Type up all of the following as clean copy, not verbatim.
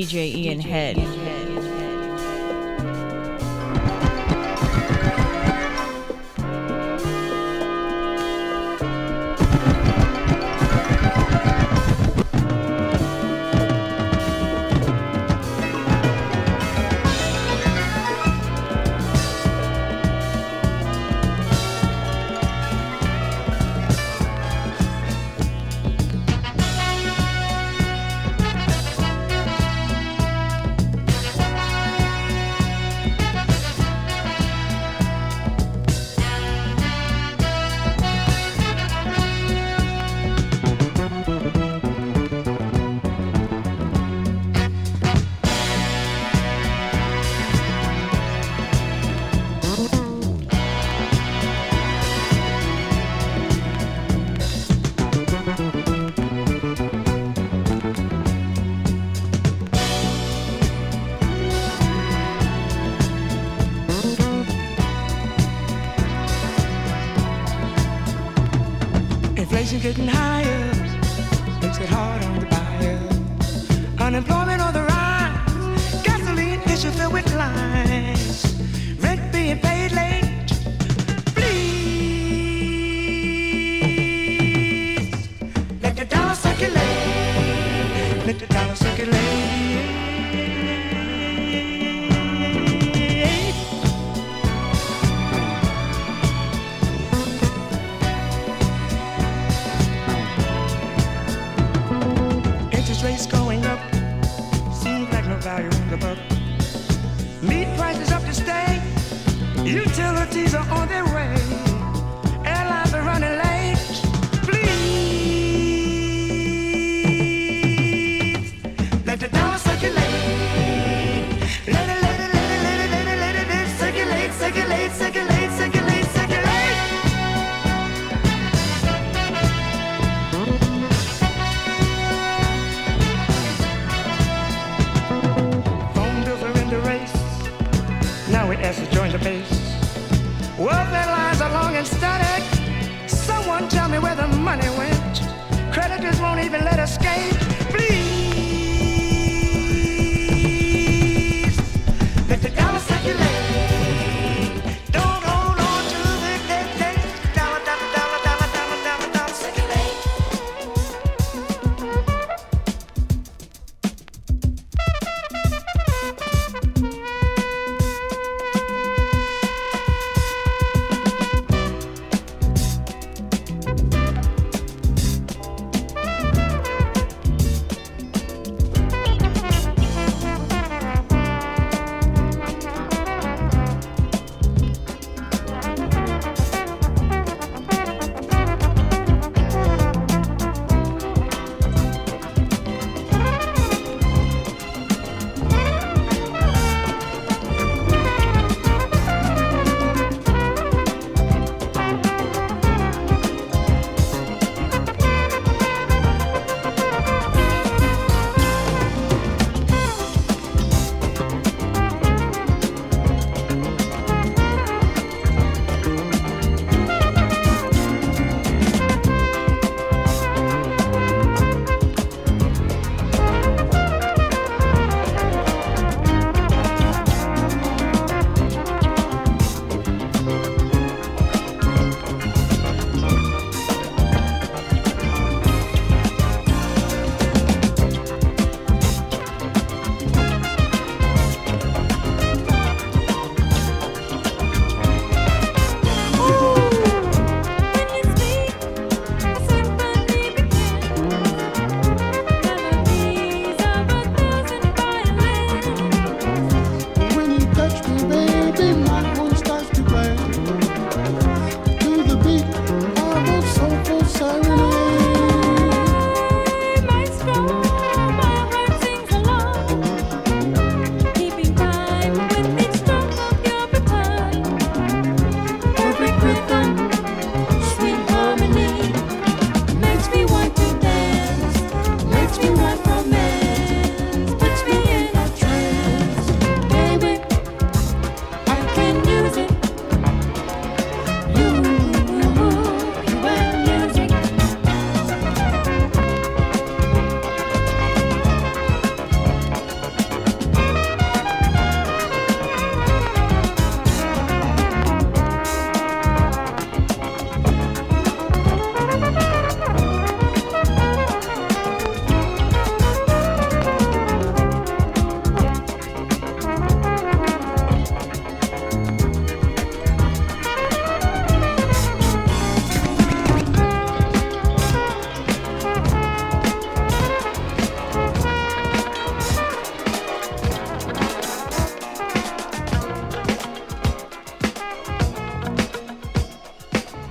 DJ Ian Head. Inflation getting higher, makes it hard on the buyer. Unemployment on the rise, gasoline issue filled with lies. Rent being paid late, please let the dollar circulate, let the dollar circulate. Rates going up, seems like no value in the buck. Meat prices up to stay, utilities are on their way, airlines are running late. Please let the dollar circulate, let it circulate. As to join the base, welfare lines are long and static. Someone tell me where the money went. Creditors won't even let us escape. Please let the dollar circulate. Don't hold on to the debt. Dollar circulate.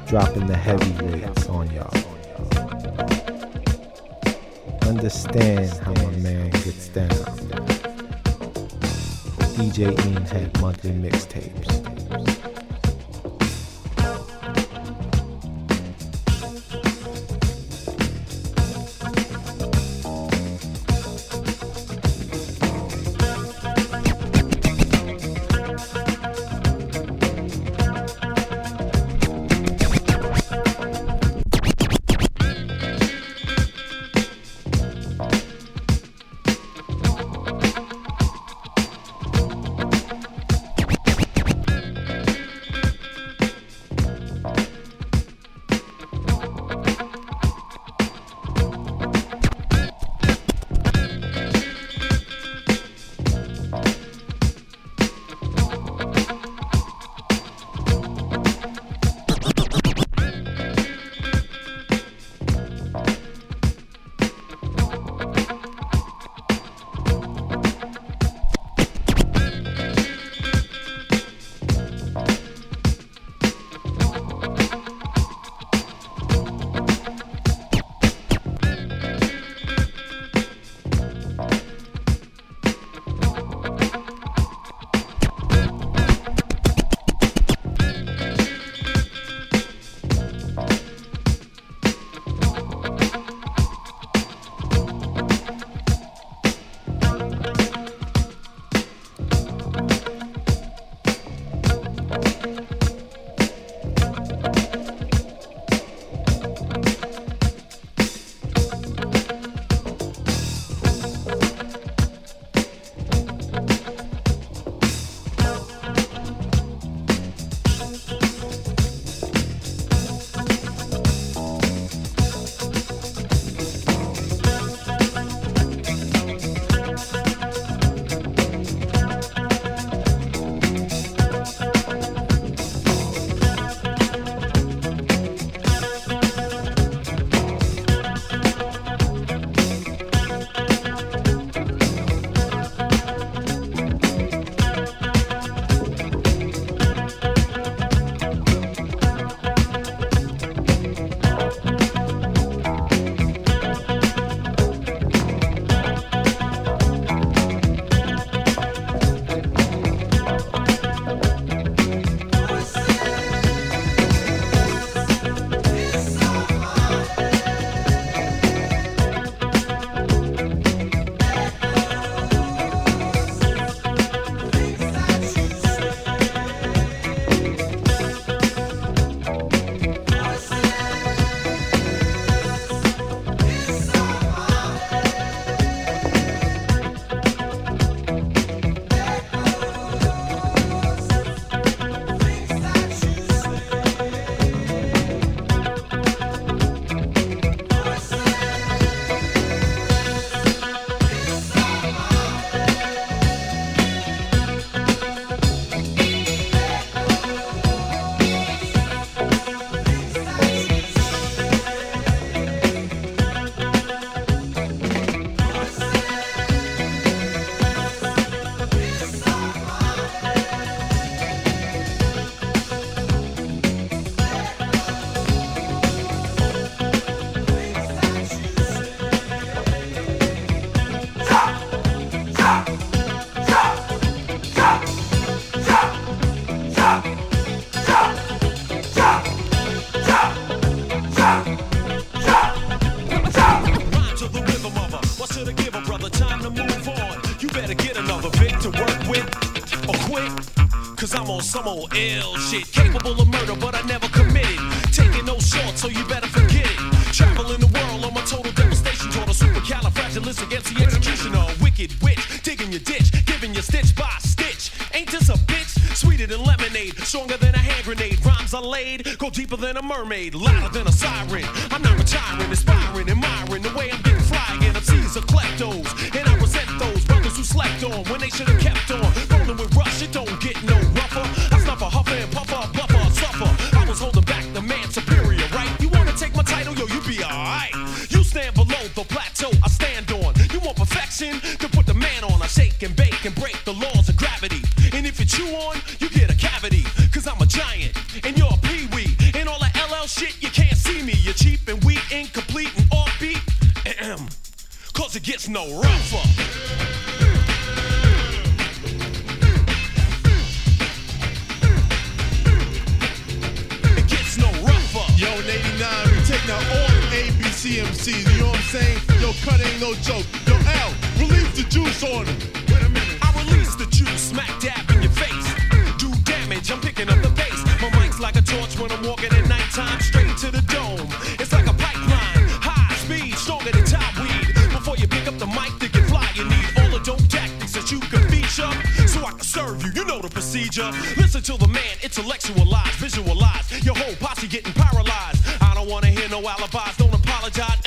dropping the heavyweights on y'all. Understand how my man gets down. DJ Ian had monthly mixtapes. Some old ill shit, capable of murder, but I never committed. Taking no shorts, so you better forget it. Traveling the world on my total devastation, toward a supercalifragilistic executioner, wicked witch, digging your ditch, giving you stitch by stitch. Ain't this a bitch? Sweeter than lemonade, stronger than a hand grenade. Rhymes I laid, go deeper than a mermaid, louder than a siren. I'm not retiring, inspiring, admiring the way I'm getting flying. And MCs are kleptos, and I resent those brothers who slept on when they should have kept on. Rolling with rush, it don't get no. You get a cavity, cause I'm a giant, and you're a peewee, and all the LL it gets no rougher. Yo, in 89, we take now all ABC MCs, you know what I'm saying? Yo, cut ain't no joke. Yo, L, release the juice on him. Wait a minute. I release the juice, smack dab in your face. Do damage, I'm picking up the pace. My mic's like a torch when I'm walking at nighttime. Straight to the dome, it's like a pipeline. High speed, stronger than top weed. Before you pick up the mic, think it fly, you need all the dope tactics that you can feature. So I can serve you, you know the procedure. Listen to the man, intellectualize, visualize. Your whole posse getting paralyzed. I don't wanna hear no alibis, don't apologize.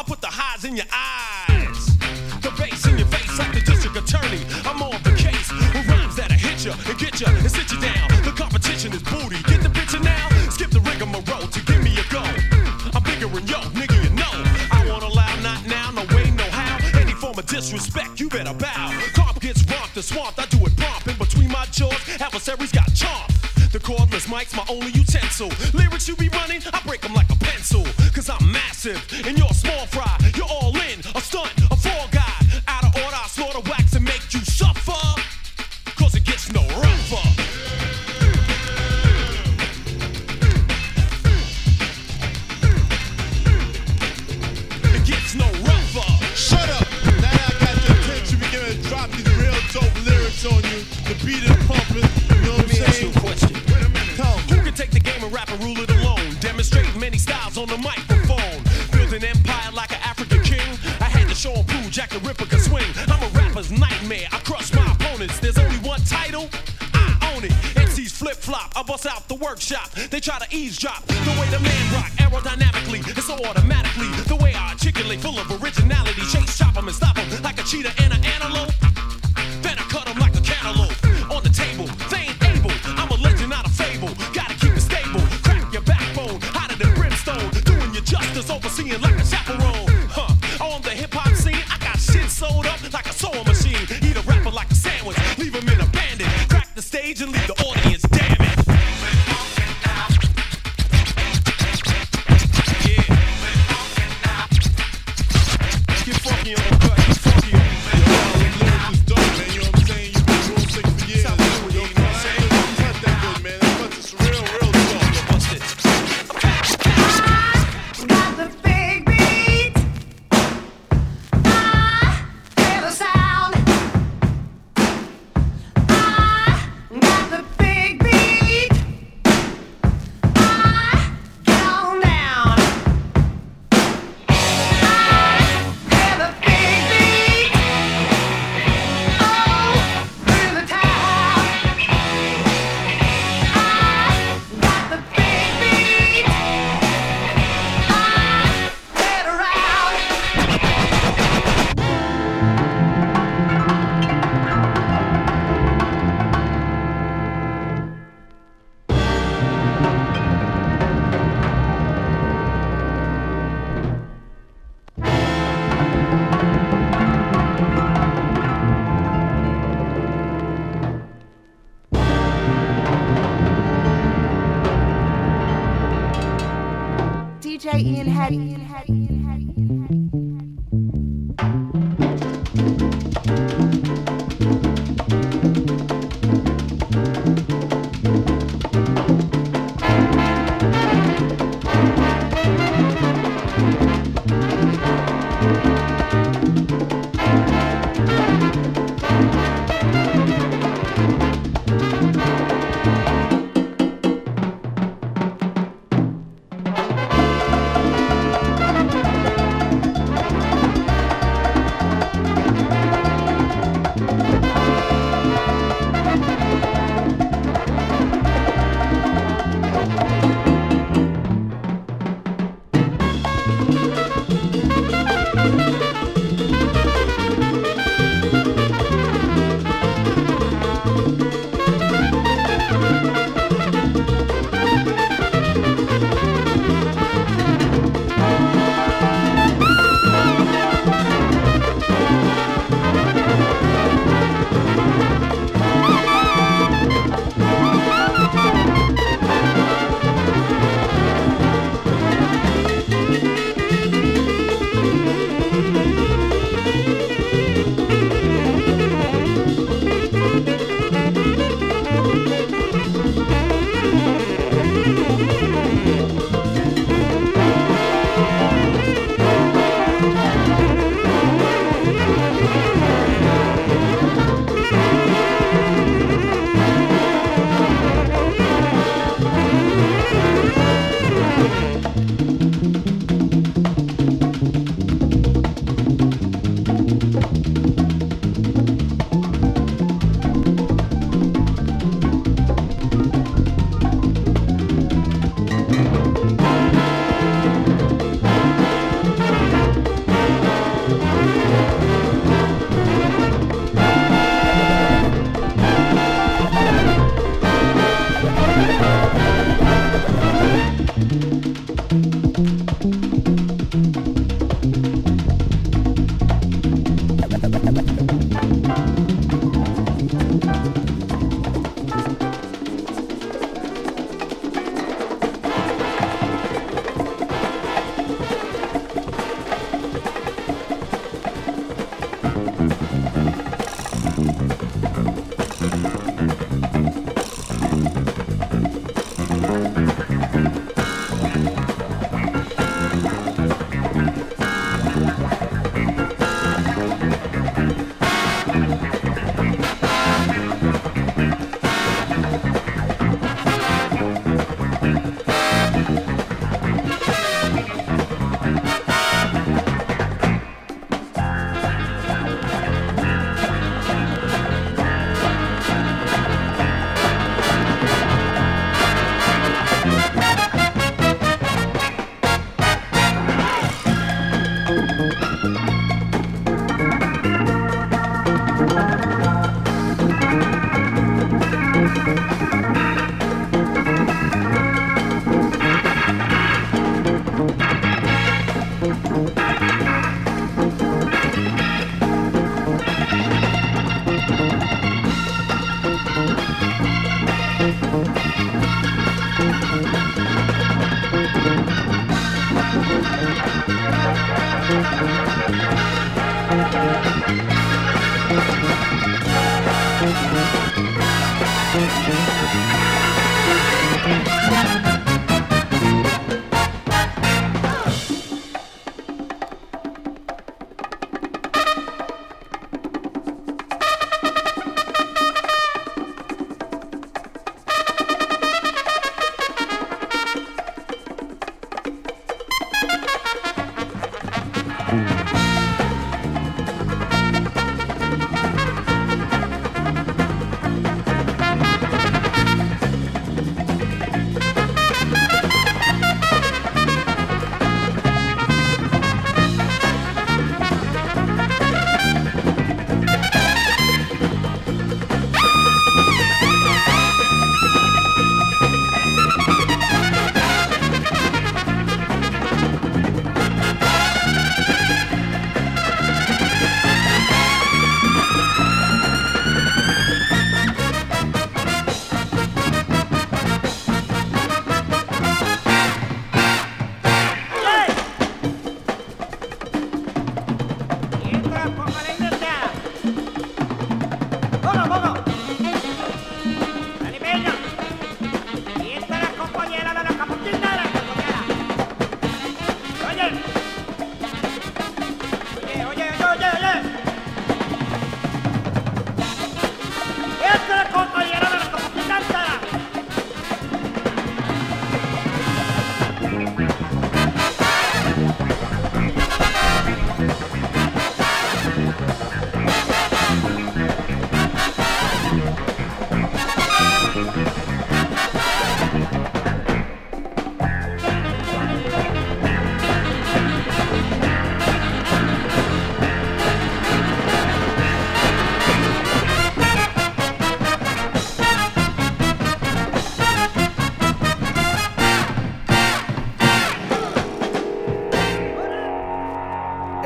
I put the highs in your eyes, the bass in your face like the district attorney. I'm on the case with rhymes that'll hit ya and get ya and sit you down. The competition is booty, get the picture now. Skip the rigmarole to give me a go. I'm bigger than yo, nigga, you know. I won't allow not now, no way, no how. Any form of disrespect, you better bow. Comp gets romped and swamped, I do it prompt. In between my jaws, adversaries got chomped. The cordless mic's my only utensil. Lyrics you be running, I break them like a pencil. Cause I'm massive, and you're a small fry. You're all in, a stunt, a fall guy. Out of order, I slaughter wax and make you suffer. Cause it gets no rougher. It gets no rougher. Shut up! Now that I got your attention, we're gonna drop these real dope lyrics on you. The beat is pumping, you know what I'm saying? Take the game and rap and rule it alone. Demonstrate many styles on the microphone. Build an empire like an African king. I had to show and prove Jack the Ripper could swing. I'm a rapper's nightmare. I crush my opponents. There's only one title. I own it. MCs flip-flop. I bust out the workshop. They try to eavesdrop. The way the man rock aerodynamically. It's so automatically. The way I articulate full of originality. Chase, chop them and stop them like a cheetah and an antelope. Then I cut them like a cantaloupe. On the table, they ain't able. I'm a legend, not a fable. Justice overseeing like a chaperone. On the hip-hop scene, I got shit sewed up like a sewing machine. Eat a rapper like a sandwich, leave him in a bandit. Crack the stage and leave the audience damaged. Yeah. Get funky on the cut, get funky on the cut. Yo, the lyrics is dope, man, you know what I'm saying? You've been doing 60 years. Yo, I'm saying? Don't cut that good, man. That much is real, real dope. What's this?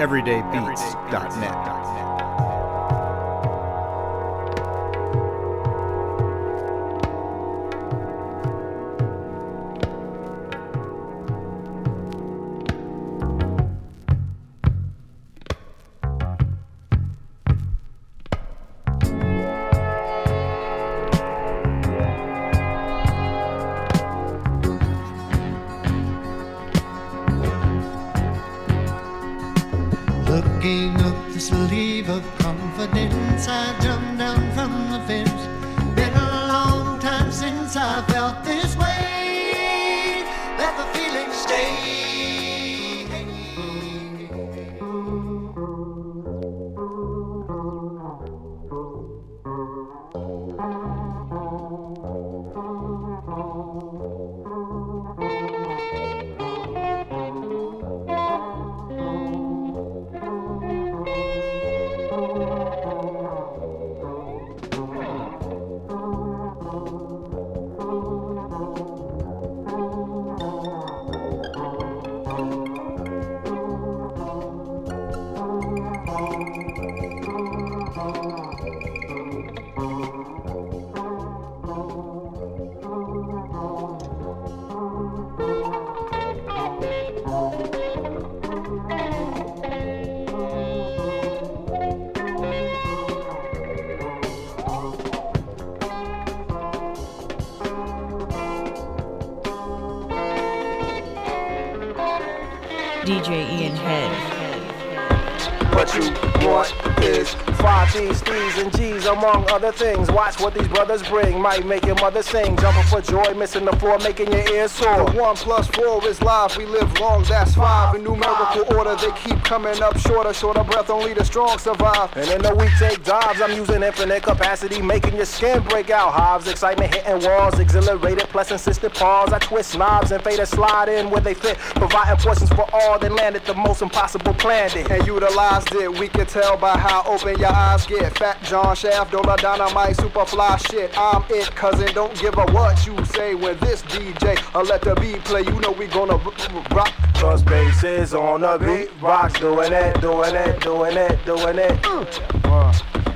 EverydayBeats.net. DJ Ian Head. What you want is 5D's, D's, and G's, among other things. Watch what these brothers bring, might make your mother sing. Jumping for joy, missing the floor, making your ears sore. 1 + 4 is live, we live long, that's 5. In numerical order, they keep coming up shorter breath, only the strong survive. And in the weak take dives, I'm using infinite capacity, making your skin break out. Hives, excitement hitting walls, exhilarated, plus insistent pause. I twist knobs and fade a slide in where they fit, providing portions for all that landed, the most impossible planned it. And utilized it, we can tell by how open your eyes get. Fat John Shaft, Dola Dynamite, super fly shit. I'm it, cousin, don't give a what you say when this DJ, or let the beat play, you know we gonna rock. Cause bass is on the beat, rocks doing it, doing it, doing it, doing it.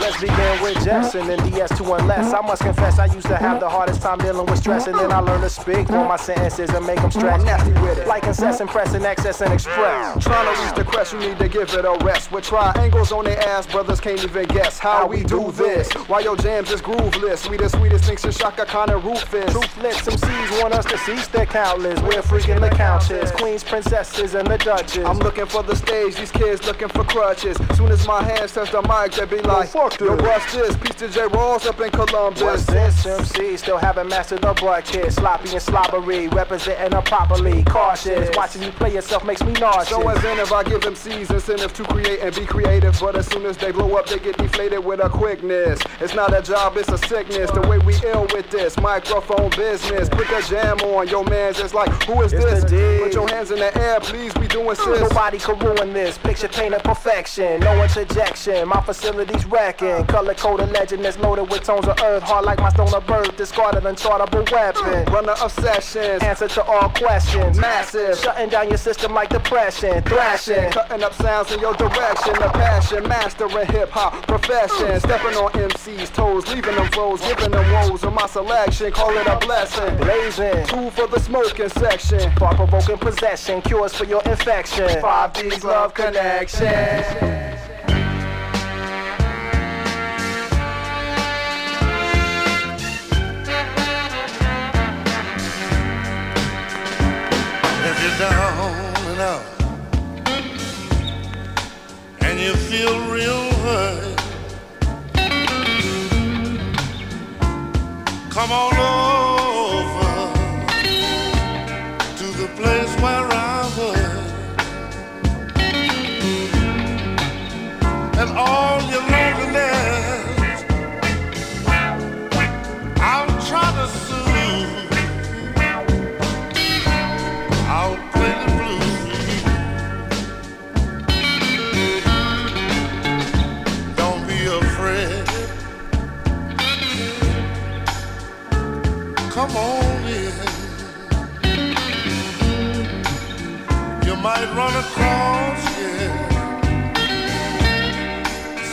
Let's begin with Jackson and DS2 unless I must confess I used to have the hardest time dealing with stress, and then I learned to speak on my sentences and make them stretch. Nasty with it, like incessant pressing, excess and express. Trying to reach the crest, you need to give it a rest. With triangles on their ass, brothers can't even guess how we do this. While your jams is grooveless, we the sweetest things to Shaka Khan and Rufus. Truthless, some C's want us to cease their countless. We're freaking the countess, queens, princesses, and the duchess. I'm looking for the stage, these kids looking for crutches. Soon as my hands touch the mic, they be like, fuck this. Yo, watch this, P. C. J. Rawls up in Columbus. What's this? MC still haven't mastered the bucket. Sloppy and slobbery, representing her properly. Cautious, watching you play yourself makes me nauseous. So as in if I give MCs incentive to create and be creative, but as soon as they blow up, they get deflated with a quickness. It's not a job, it's a sickness. The way we ill with this microphone business. Put the jam on, yo man's just like, who is this? Put your hands in the air, please, we doing sis. Nobody can ruin this, picture painted perfection. No interjection, my facility's wrecking. Color-coded legend that's loaded with tones of earth. Hard like my stone of birth, discarded unchartable weapon. Runner obsessions, answer to all questions. Massive, shutting down your system like depression. Thrashing, cutting up sounds in your direction. The passion, mastering hip-hop profession. Stepping on MC's toes, leaving them foes, giving them woes. On my selection, call it a blessing. Blazing, two for the smoking section. Thought-provoking possession, cures for your infection. 5D's love connection. Down and out, and you feel real hurt. Come on over to the place where I was, and all your loneliness, I'll try to soothe. Come on in. You might run across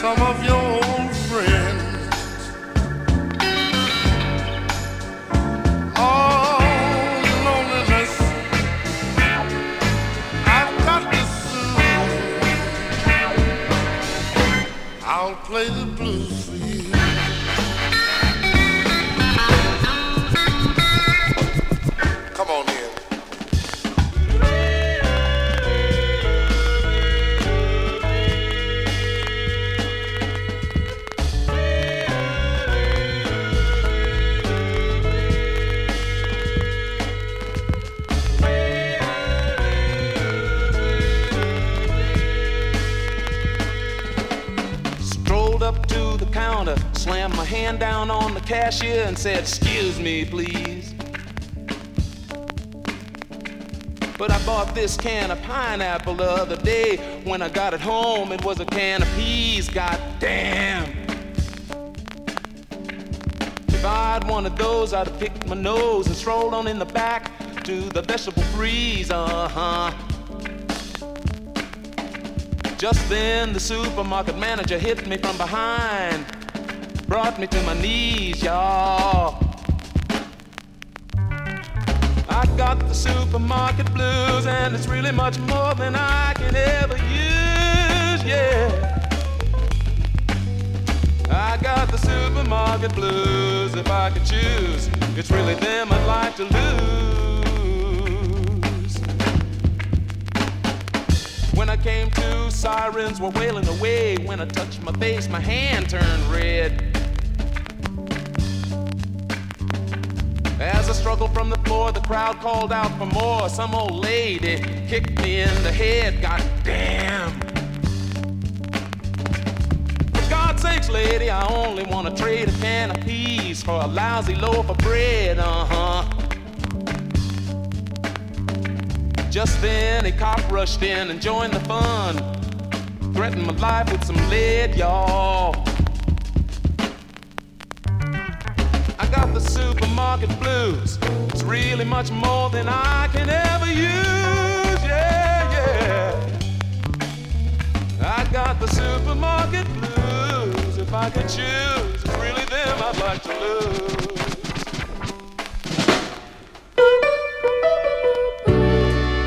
some of your old friends. Oh, loneliness, I've got to soothe. I'll play the blues for you. Slammed my hand down on the cashier and said, "Excuse me, please, but I bought this can of pineapple the other day. When I got it home, it was a can of peas. God damn! If I'd one of those, I'd have picked my nose and strolled on in the back to the vegetable freeze." Just then the supermarket manager hit me from behind, brought me to my knees, y'all. I got the supermarket blues, and it's really much more than I can ever use, yeah. I got the supermarket blues. If I could choose, it's really them I'd like to lose. When I came to, sirens were wailing away. When I touched my face, my hand turned red. As I struggled from the floor, the crowd called out for more. Some old lady kicked me in the head, god damn. For God's sakes, lady, I only want to trade a can of peas for a lousy loaf of bread, Just then a cop rushed in and joined the fun, threatened my life with some lead, y'all. The supermarket blues, it's really much more than I can ever use, yeah, yeah. I got got the supermarket blues. If I could choose, it's really them I'd like to lose.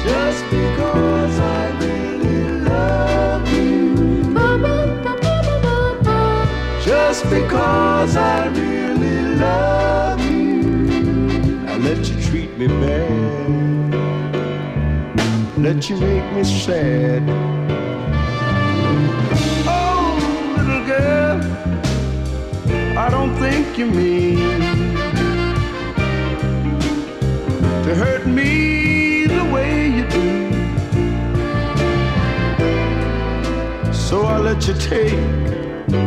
Just because I really love you, I let you treat me bad, let you make me sad. Oh, little girl, I don't think you mean to hurt me the way you do. So I let you take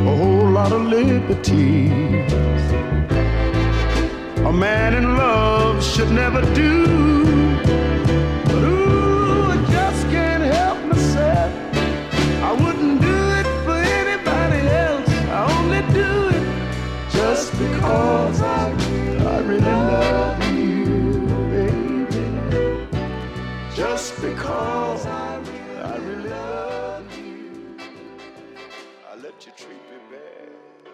a whole lot of liberties a man in love should never do. But ooh, I just can't help myself. I wouldn't do it for anybody else. I only do it just because I really love you, baby. Just because I really love you, I let you treat me bad.